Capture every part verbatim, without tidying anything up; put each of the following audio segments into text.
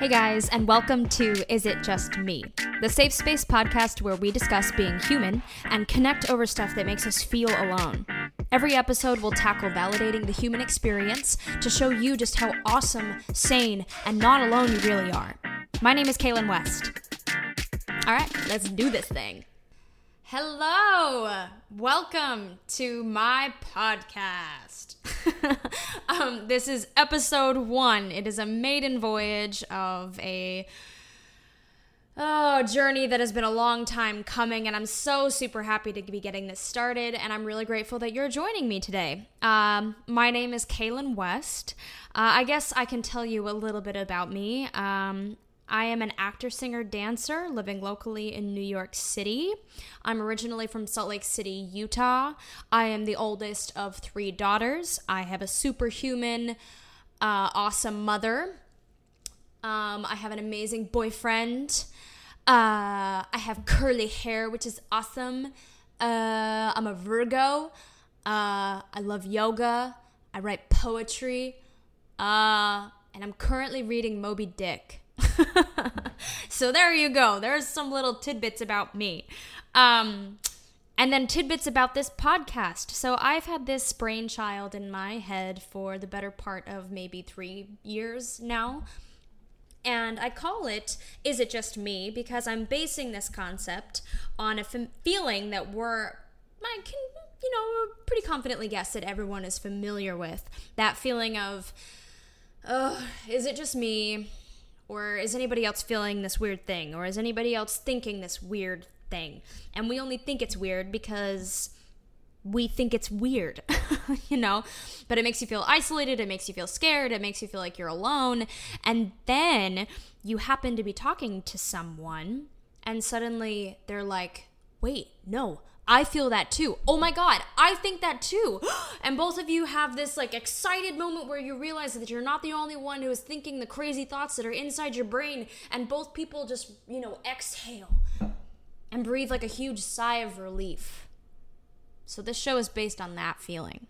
Hey guys, and welcome to Is It Just Me? The safe space podcast where we discuss being human and connect over stuff that makes us feel alone. Every episode will tackle validating the human experience to show you just how awesome, sane, and not alone you really are. My name is Kaylin West. All right, let's do this thing. Hello! Welcome to my podcast. um, this is episode one. It is a maiden voyage of a oh, journey that has been a long time coming, and I'm so super happy to be getting this started, and I'm really grateful that you're joining me today. Um, my name is Kaylin West. Uh, I guess I can tell you a little bit about me. Um, I am an actor, singer, dancer living locally in New York City. I'm originally from Salt Lake City, Utah. I am the oldest of three daughters. I have a superhuman, uh, awesome mother. Um, I have an amazing boyfriend. Uh, I have curly hair, which is awesome. Uh, I'm a Virgo. Uh, I love yoga. I write poetry. Uh, and I'm currently reading Moby Dick. So there you go. There's some little tidbits about me. Um, and then tidbits about this podcast. So I've had this brainchild in my head for the better part of maybe three years now. And I call it, Is It Just Me? Because I'm basing this concept on a f- feeling that we're, I can, you know, pretty confidently guess that everyone is familiar with. That feeling of, oh, is it just me? Or is anybody else feeling this weird thing? Or is anybody else thinking this weird thing? And we only think it's weird because we think it's weird, you know? But it makes you feel isolated. It makes you feel scared. It makes you feel like you're alone. And then you happen to be talking to someone, and suddenly they're like, wait, no, I feel that too. Oh my God, I think that too. And both of you have this like excited moment where you realize that you're not the only one who is thinking the crazy thoughts that are inside your brain. And both people just, you know, exhale and breathe like a huge sigh of relief. So this show is based on that feeling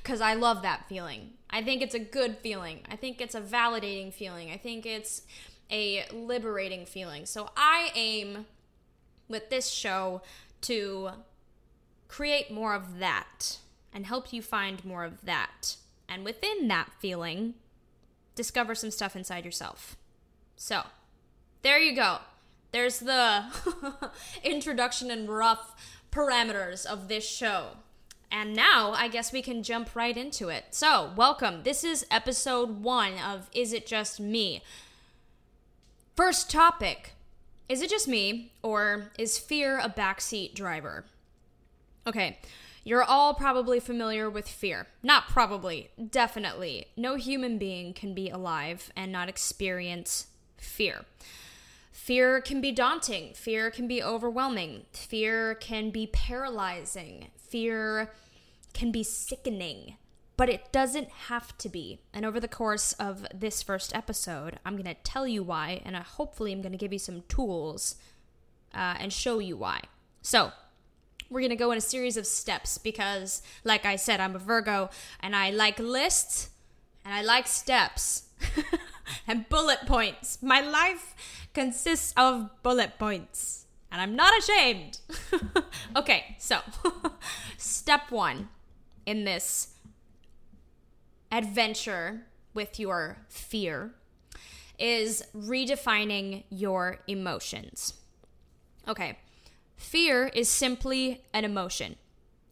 because I love that feeling. I think it's a good feeling. I think it's a validating feeling. I think it's a liberating feeling. So I aim with this show to create more of that and help you find more of that. And within that feeling, discover some stuff inside yourself. So, there you go. There's the introduction and rough parameters of this show. And now, I guess we can jump right into it. So, welcome. This is episode one of Is It Just Me? First topic. Is it just me, or is fear a backseat driver? Okay, you're all probably familiar with fear. Not probably, definitely. No human being can be alive and not experience fear. Fear can be daunting. Fear can be overwhelming. Fear can be paralyzing. Fear can be sickening. But it doesn't have to be. And over the course of this first episode, I'm going to tell you why, and I hopefully I'm going to give you some tools uh, and show you why. So we're going to go in a series of steps because, like I said, I'm a Virgo, and I like lists, and I like steps and bullet points. My life consists of bullet points, and I'm not ashamed. Okay, so step one in this adventure with your fear is redefining your emotions. Okay, fear is simply an emotion,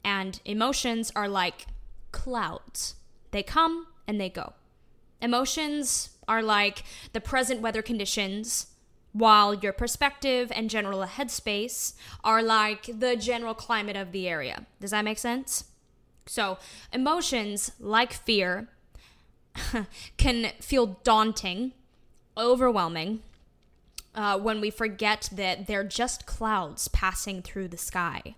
and emotions are like clouds. They come and they go. Emotions are like the present weather conditions, while your perspective and general headspace are like the general climate of the area. Does that make sense? So emotions, like fear, can feel daunting, overwhelming, uh, when we forget that they're just clouds passing through the sky.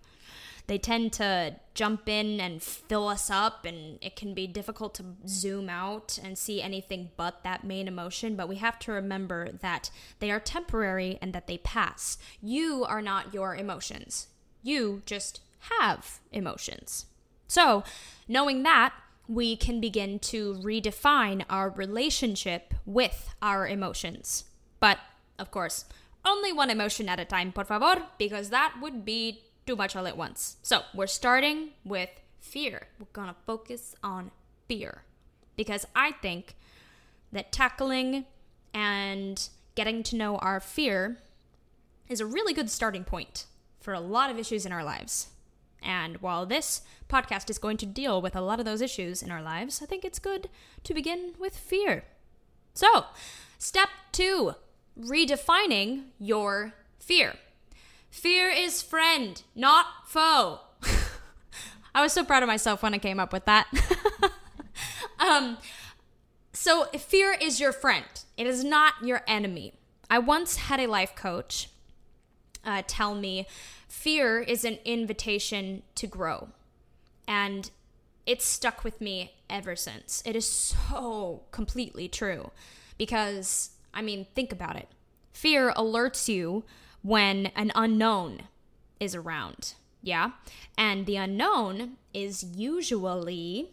They tend to jump in and fill us up, and it can be difficult to zoom out and see anything but that main emotion, but we have to remember that they are temporary and that they pass. You are not your emotions. You just have emotions. So, knowing that, we can begin to redefine our relationship with our emotions. But, of course, only one emotion at a time, por favor, because that would be too much all at once. So, we're starting with fear. We're gonna focus on fear, because I think that tackling and getting to know our fear is a really good starting point for a lot of issues in our lives. And while this podcast is going to deal with a lot of those issues in our lives, I think it's good to begin with fear. So, step two, redefining your fear. Fear is friend, not foe. I was so proud of myself when I came up with that. um, so fear is your friend. It is not your enemy. I once had a life coach uh, tell me, fear is an invitation to grow. And it's stuck with me ever since. It is so completely true because, I mean, think about it. Fear alerts you when an unknown is around, yeah? And the unknown is usually,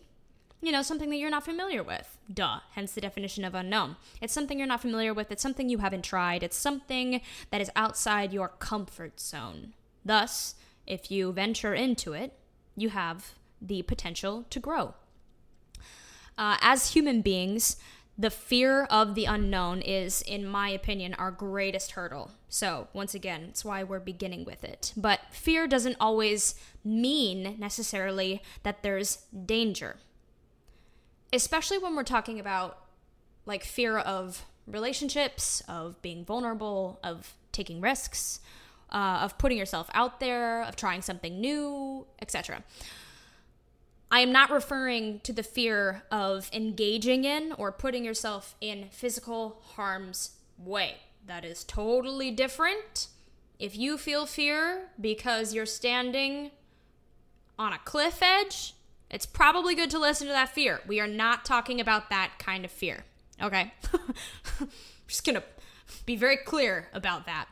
you know, something that you're not familiar with. Duh, hence the definition of unknown. It's something you're not familiar with. It's something you haven't tried. It's something that is outside your comfort zone. Thus, if you venture into it, you have the potential to grow. Uh, as human beings, the fear of the unknown is, in my opinion, our greatest hurdle. So, once again, it's why we're beginning with it. But fear doesn't always mean, necessarily, that there's danger. Especially when we're talking about, like, fear of relationships, of being vulnerable, of taking risks, uh, of putting yourself out there, of trying something new, et cetera. I am not referring to the fear of engaging in or putting yourself in physical harm's way. That is totally different. If you feel fear because you're standing on a cliff edge, it's probably good to listen to that fear. We are not talking about that kind of fear, okay? I'm just gonna be very clear about that.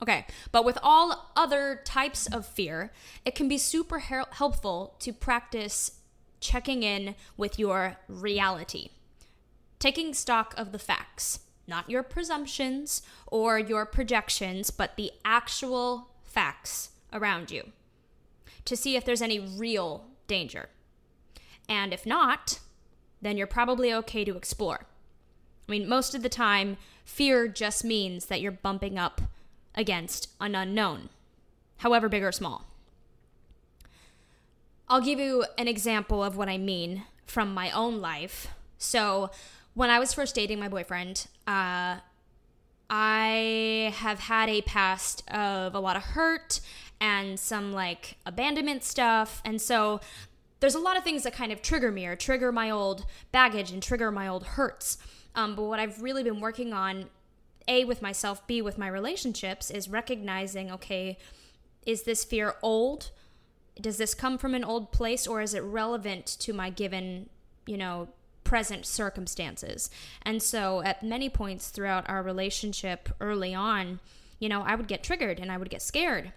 Okay, but with all other types of fear, it can be super he- helpful to practice checking in with your reality. Taking stock of the facts, not your presumptions or your projections, but the actual facts around you to see if there's any real danger. And if not, then you're probably okay to explore. I mean, most of the time, fear just means that you're bumping up against an unknown, however big or small. I'll give you an example of what I mean from my own life. So when I was first dating my boyfriend, uh, I have had a past of a lot of hurt and some like abandonment stuff. And so there's a lot of things that kind of trigger me or trigger my old baggage and trigger my old hurts. Um, but what I've really been working on, A, with myself, B, with my relationships, is recognizing, okay, is this fear old? Does this come from an old place, or is it relevant to my given, you know, present circumstances? And so at many points throughout our relationship early on, you know, I would get triggered and I would get scared.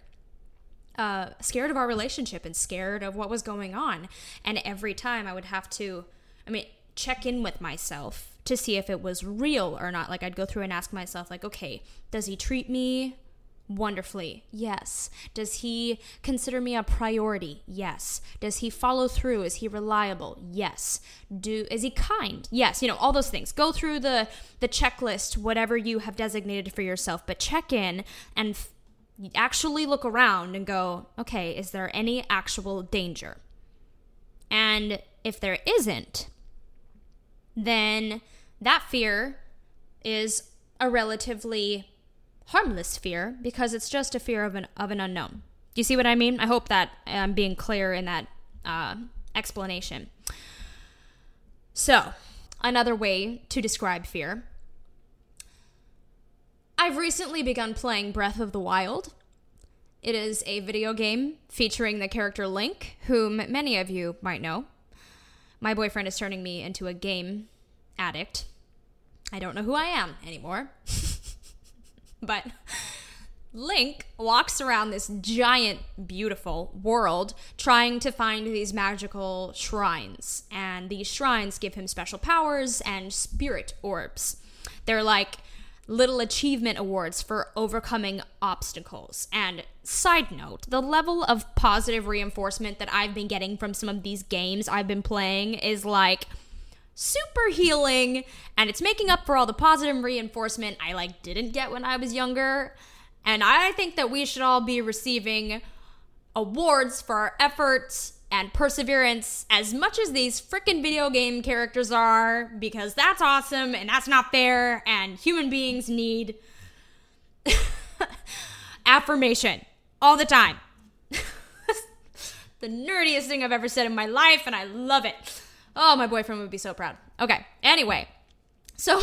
Uh, scared of our relationship and scared of what was going on. And every time I would have to, I mean, check in with myself to see if it was real or not. Like, I'd go through and ask myself, like, okay, does he treat me wonderfully? Yes. Does he consider me a priority? Yes. Does he follow through? Is he reliable? Yes. Do is he kind? Yes. You know, all those things. Go through the, the checklist, whatever you have designated for yourself, but check in and f- actually look around and go, okay, is there any actual danger? And if there isn't, then that fear is a relatively harmless fear because it's just a fear of an of an unknown. Do you see what I mean? I hope that I'm being clear in that uh, explanation. So, another way to describe fear. I've recently begun playing Breath of the Wild. It is a video game featuring the character Link, whom many of you might know. My boyfriend is turning me into a game addict. I don't know who I am anymore. But Link walks around this giant, beautiful world trying to find these magical shrines. And these shrines give him special powers and spirit orbs. They're like little achievement awards for overcoming obstacles. And side note, the level of positive reinforcement that I've been getting from some of these games I've been playing is like super healing. And it's making up for all the positive reinforcement I like didn't get when I was younger. And I think that we should all be receiving awards for our efforts and perseverance as much as these frickin' video game characters are, because that's awesome and that's not fair, and human beings need affirmation all the time. The nerdiest thing I've ever said in my life, and I love it. Oh, my boyfriend would be so proud. Okay, anyway. So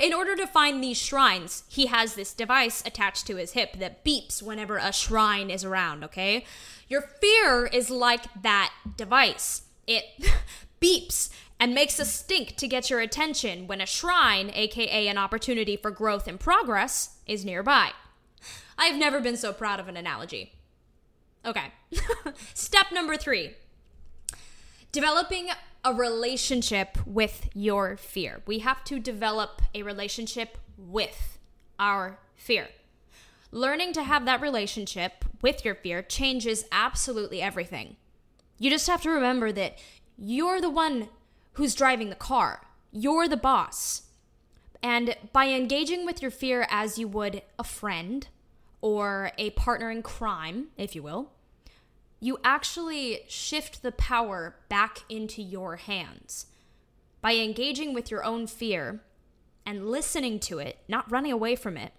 in order to find these shrines, he has this device attached to his hip that beeps whenever a shrine is around, okay? Your fear is like that device. It beeps and makes a stink to get your attention when a shrine, aka an opportunity for growth and progress, is nearby. I've never been so proud of an analogy. Okay. Step number three. Developing a relationship with your fear. We have to develop a relationship with our fear. Learning to have that relationship with your fear changes absolutely everything. You just have to remember that you're the one who's driving the car. You're the boss. And by engaging with your fear as you would a friend or a partner in crime, if you will, you actually shift the power back into your hands. By engaging with your own fear and listening to it, not running away from it,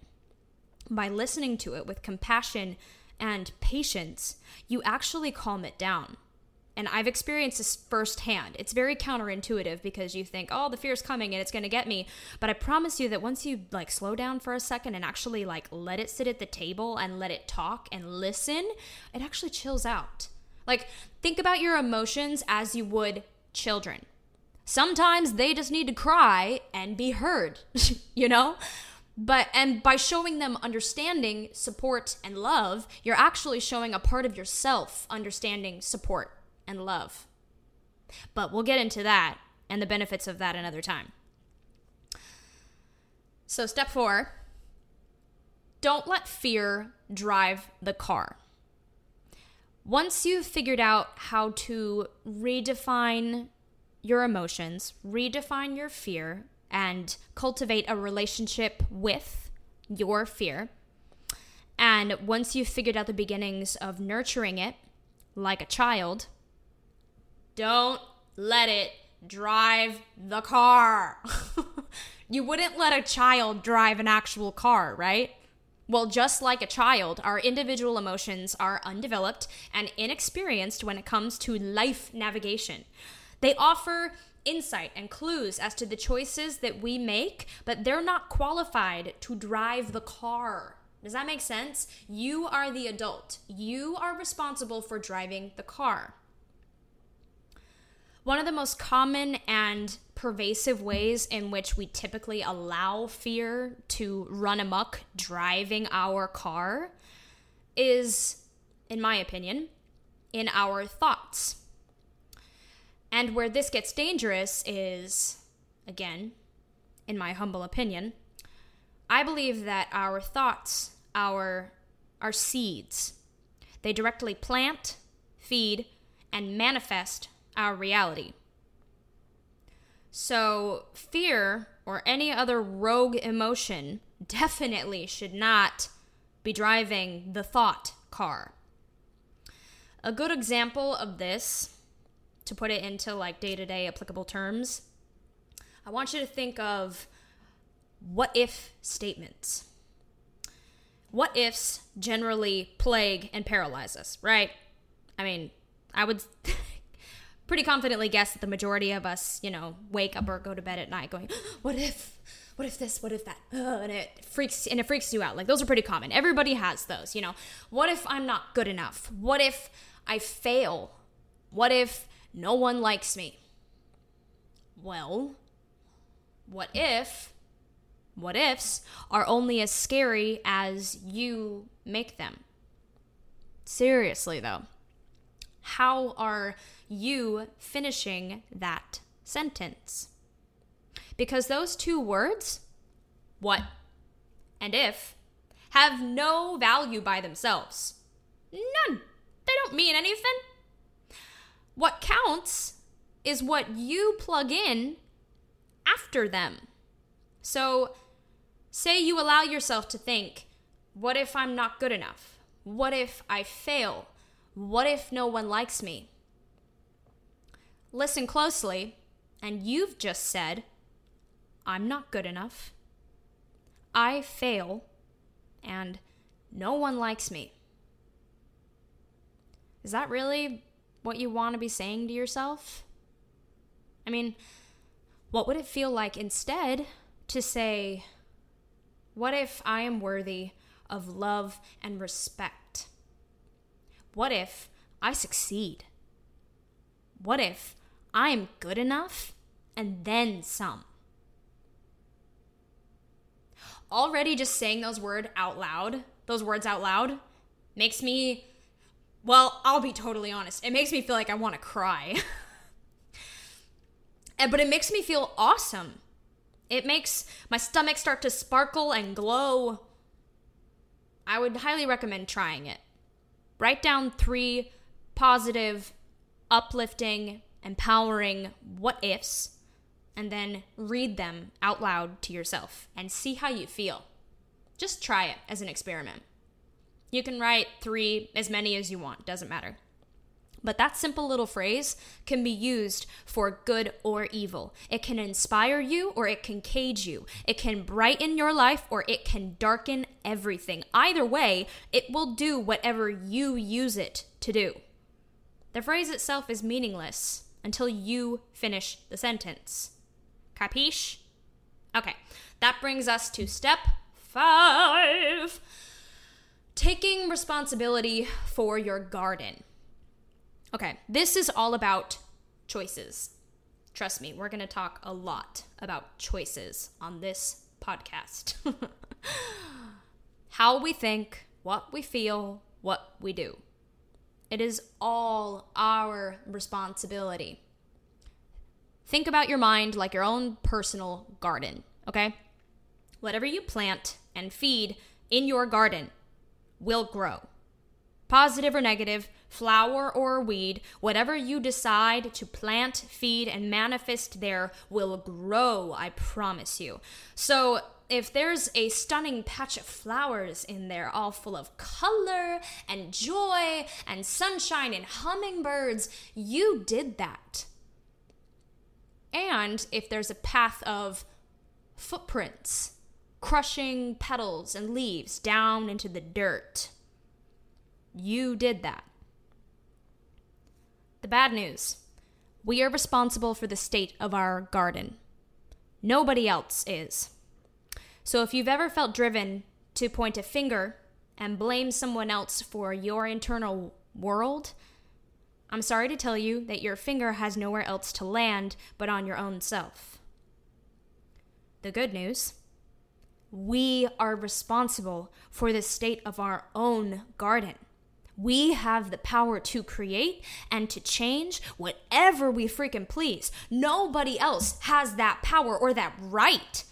by listening to it with compassion and patience, you actually calm it down. And I've experienced this firsthand. It's very counterintuitive because you think, oh, the fear's coming and it's going to get me. But I promise you that once you like slow down for a second and actually like let it sit at the table and let it talk and listen, it actually chills out. Like, think about your emotions as you would children. Sometimes they just need to cry and be heard, you know? But and by showing them understanding, support, and love, you're actually showing a part of yourself understanding, support, and love. But we'll get into that and the benefits of that another time. So step four, don't let fear drive the car. Once you've figured out how to redefine your emotions, redefine your fear, and cultivate a relationship with your fear, and once you've figured out the beginnings of nurturing it like a child, don't let it drive the car. You wouldn't let a child drive an actual car, right? Well, just like a child, our individual emotions are undeveloped and inexperienced when it comes to life navigation. They offer insight and clues as to the choices that we make, but they're not qualified to drive the car. Does that make sense? You are the adult. You are responsible for driving the car. One of the most common and pervasive ways in which we typically allow fear to run amok driving our car is, in my opinion, in our thoughts. And where this gets dangerous is, again, in my humble opinion, I believe that our thoughts are our seeds. They directly plant, feed, and manifest our reality. So fear or any other rogue emotion definitely should not be driving the thought car. A good example of this, to put it into like day-to-day applicable terms, I want you to think of what if statements. What ifs generally plague and paralyze us, right? I mean, I would pretty confidently guess that the majority of us, you know, wake up or go to bed at night going, what if, what if this, what if that, uh, and it freaks and it freaks you out. Like, those are pretty common. Everybody has those, you know. What if I'm not good enough? What if I fail? What if no one likes me? Well, what if what ifs are only as scary as you make them. Seriously, though, how are you finishing that sentence? Because those two words, what and if, have no value by themselves. None. They don't mean anything. What counts is what you plug in after them. So say you allow yourself to think, what if I'm not good enough? What if I fail? What if no one likes me? Listen closely, and you've just said, I'm not good enough. I fail, and no one likes me. Is that really what you want to be saying to yourself? I mean, what would it feel like instead to say, what if I am worthy of love and respect? What if I succeed? What if I am good enough and then some? Already just saying those words out loud, those words out loud makes me, well, I'll be totally honest, it makes me feel like I want to cry. But it makes me feel awesome. It makes my stomach start to sparkle and glow. I would highly recommend trying it. Write down three positive, uplifting, empowering what ifs, and then read them out loud to yourself and see how you feel. Just try it as an experiment. You can write three, as many as you want, doesn't matter. But that simple little phrase can be used for good or evil. It can inspire you or it can cage you. It can brighten your life or it can darken everything. Either way, it will do whatever you use it to do. The phrase itself is meaningless until you finish the sentence. Capiche? Okay, that brings us to step five. Taking responsibility for your garden. Okay, this is all about choices. Trust me, we're going to talk a lot about choices on this podcast. How we think, what we feel, what we do. It is all our responsibility. Think about your mind like your own personal garden, okay? Whatever you plant and feed in your garden will grow. Positive or negative, flower or weed, whatever you decide to plant, feed, and manifest there will grow, I promise you. So if there's a stunning patch of flowers in there, all full of color and joy and sunshine and hummingbirds, you did that. And if there's a path of footprints, crushing petals and leaves down into the dirt, you did that. The bad news. We are responsible for the state of our garden. Nobody else is. So if you've ever felt driven to point a finger and blame someone else for your internal world, I'm sorry to tell you that your finger has nowhere else to land but on your own self. The good news. We are responsible for the state of our own garden. We have the power to create and to change whatever we freaking please. Nobody else has that power or that right.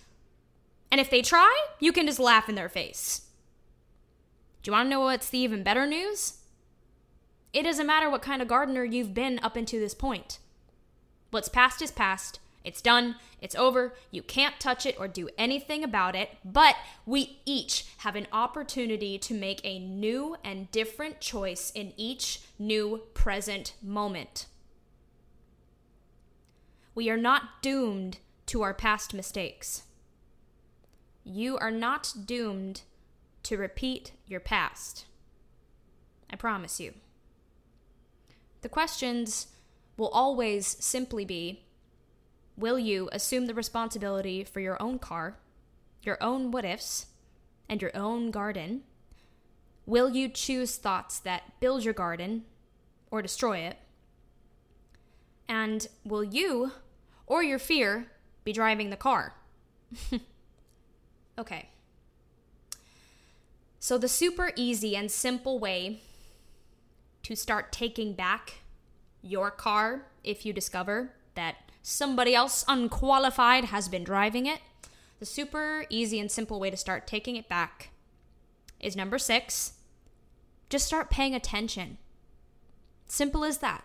And if they try, you can just laugh in their face. Do you want to know what's the even better news? It doesn't matter what kind of gardener you've been up until this point. What's past is past. It's done. It's over. You can't touch it or do anything about it, but we each have an opportunity to make a new and different choice in each new present moment. We are not doomed to our past mistakes. You are not doomed to repeat your past. I promise you. The questions will always simply be, will you assume the responsibility for your own car, your own what-ifs, and your own garden? Will you choose thoughts that build your garden or destroy it? And will you or your fear be driving the car? Okay. So the super easy and simple way to start taking back your car if you discover that somebody else unqualified has been driving it, the super easy and simple way to start taking it back is number six, just start paying attention. Simple as that.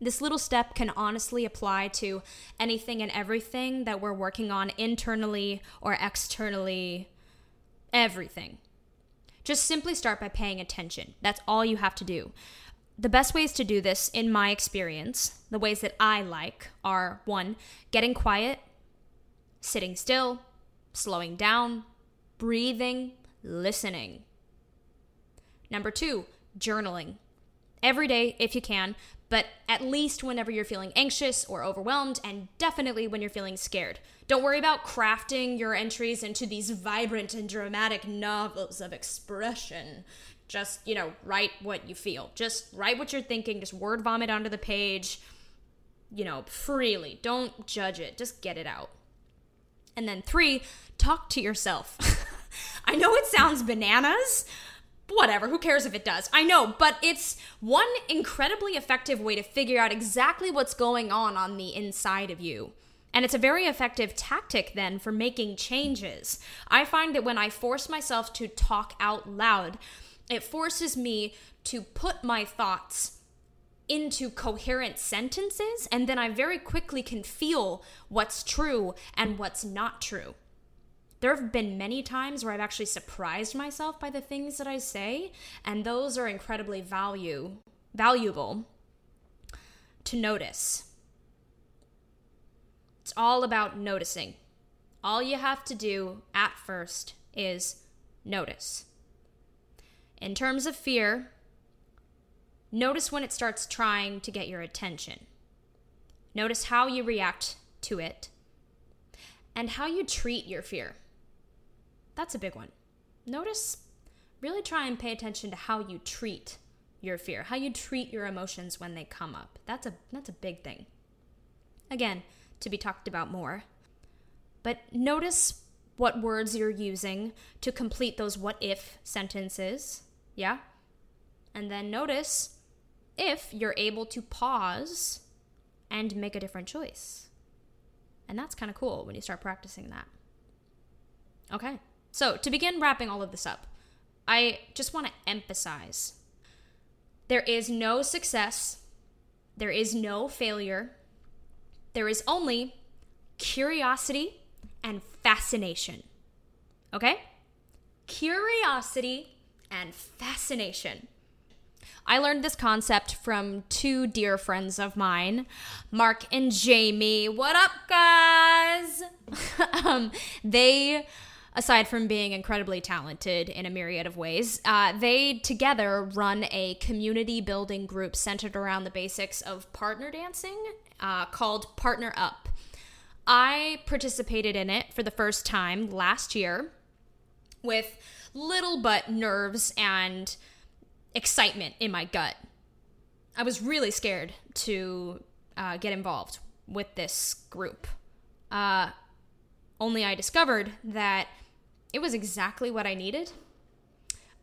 This little step can honestly apply to anything and everything that we're working on internally or externally, everything. Just simply start by paying attention. That's all you have to do. The best ways to do this, in my experience, the ways that I like are, one, getting quiet, sitting still, slowing down, breathing, listening. Number two, journaling. Every day if you can, but at least whenever you're feeling anxious or overwhelmed, and definitely when you're feeling scared. Don't worry about crafting your entries into these vibrant and dramatic novels of expression. Just, you know, write what you feel. Just write what you're thinking. Just word vomit onto the page, you know, freely. Don't judge it. Just get it out. And then three, talk to yourself. I know it sounds bananas, whatever, who cares if it does? I know, but it's one incredibly effective way to figure out exactly what's going on on the inside of you. And it's a very effective tactic then for making changes. I find that when I force myself to talk out loud, it forces me to put my thoughts into coherent sentences, and then I very quickly can feel what's true and what's not true. There have been many times where I've actually surprised myself by the things that I say, and those are incredibly value, valuable to notice. It's all about noticing. All you have to do at first is notice. In terms of fear, notice when it starts trying to get your attention. Notice how you react to it and how you treat your fear. That's a big one. Notice, really try and pay attention to how you treat your fear, how you treat your emotions when they come up. That's a that's a big thing. Again, to be talked about more. But notice what words you're using to complete those what if sentences, yeah? And then notice if you're able to pause and make a different choice. And that's kind of cool when you start practicing that. Okay, so to begin wrapping all of this up, I just want to emphasize there is no success, there is no failure, there is only curiosity and fascination. Okay? Curiosity and fascination. I learned this concept from two dear friends of mine, Mark and Jamie. What up, guys? um, they, aside from being incredibly talented in a myriad of ways, uh, they together run a community building group centered around the basics of partner dancing uh, called Partner Up. I participated in it for the first time last year with little but nerves and excitement in my gut. I was really scared to uh, get involved with this group. Uh, only I discovered that it was exactly what I needed.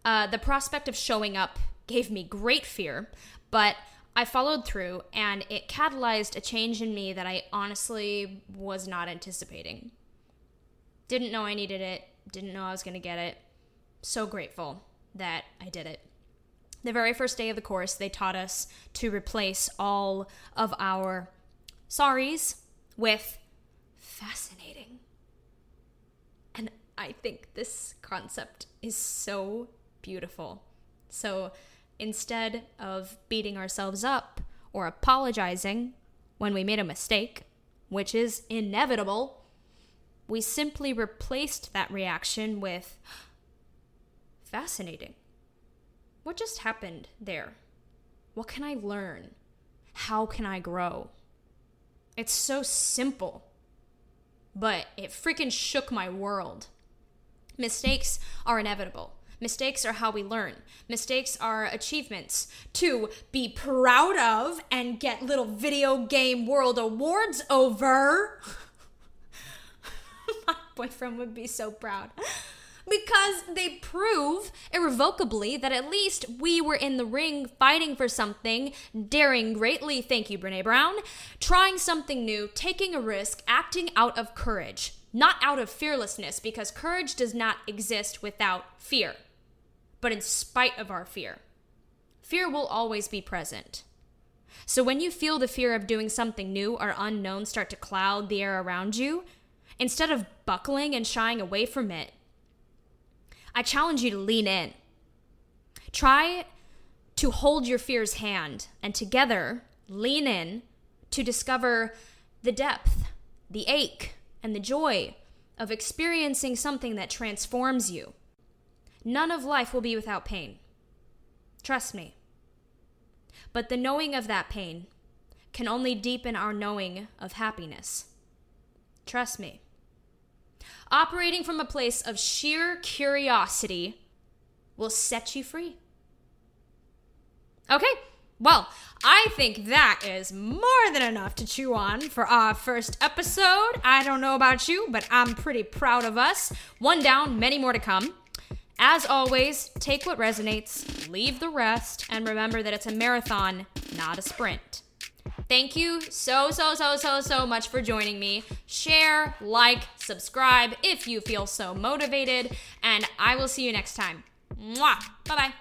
Uh, the prospect of showing up gave me great fear, but I followed through and it catalyzed a change in me that I honestly was not anticipating. Didn't know I needed it. Didn't know I was going to get it. So grateful that I did it. The very first day of the course, they taught us to replace all of our sorries with fascinating. And I think this concept is so beautiful. So instead of beating ourselves up or apologizing when we made a mistake, which is inevitable, we simply replaced that reaction with fascinating. What just happened there? What can I learn? How can I grow? It's so simple, but it freaking shook my world. Mistakes are inevitable. Mistakes are how we learn. Mistakes are achievements to be proud of and get little video game world awards over. My boyfriend would be so proud. Because they prove irrevocably that at least we were in the ring fighting for something, daring greatly, thank you, Brené Brown, trying something new, taking a risk, acting out of courage, not out of fearlessness, because courage does not exist without fear, but in spite of our fear. Fear will always be present. So when you feel the fear of doing something new or unknown start to cloud the air around you, instead of buckling and shying away from it, I challenge you to lean in. Try to hold your fear's hand and together lean in to discover the depth, the ache, and the joy of experiencing something that transforms you. None of life will be without pain. Trust me. But the knowing of that pain can only deepen our knowing of happiness. Trust me. Operating from a place of sheer curiosity will set you free. Okay, well, I think that is more than enough to chew on for our first episode. I don't know about you, but I'm pretty proud of us. One down, many more to come. As always, take what resonates, leave the rest, and remember that it's a marathon, not a sprint. Thank you so, so, so, so, so much for joining me. Share, like, subscribe if you feel so motivated, and I will see you next time. Mwah! Bye-bye.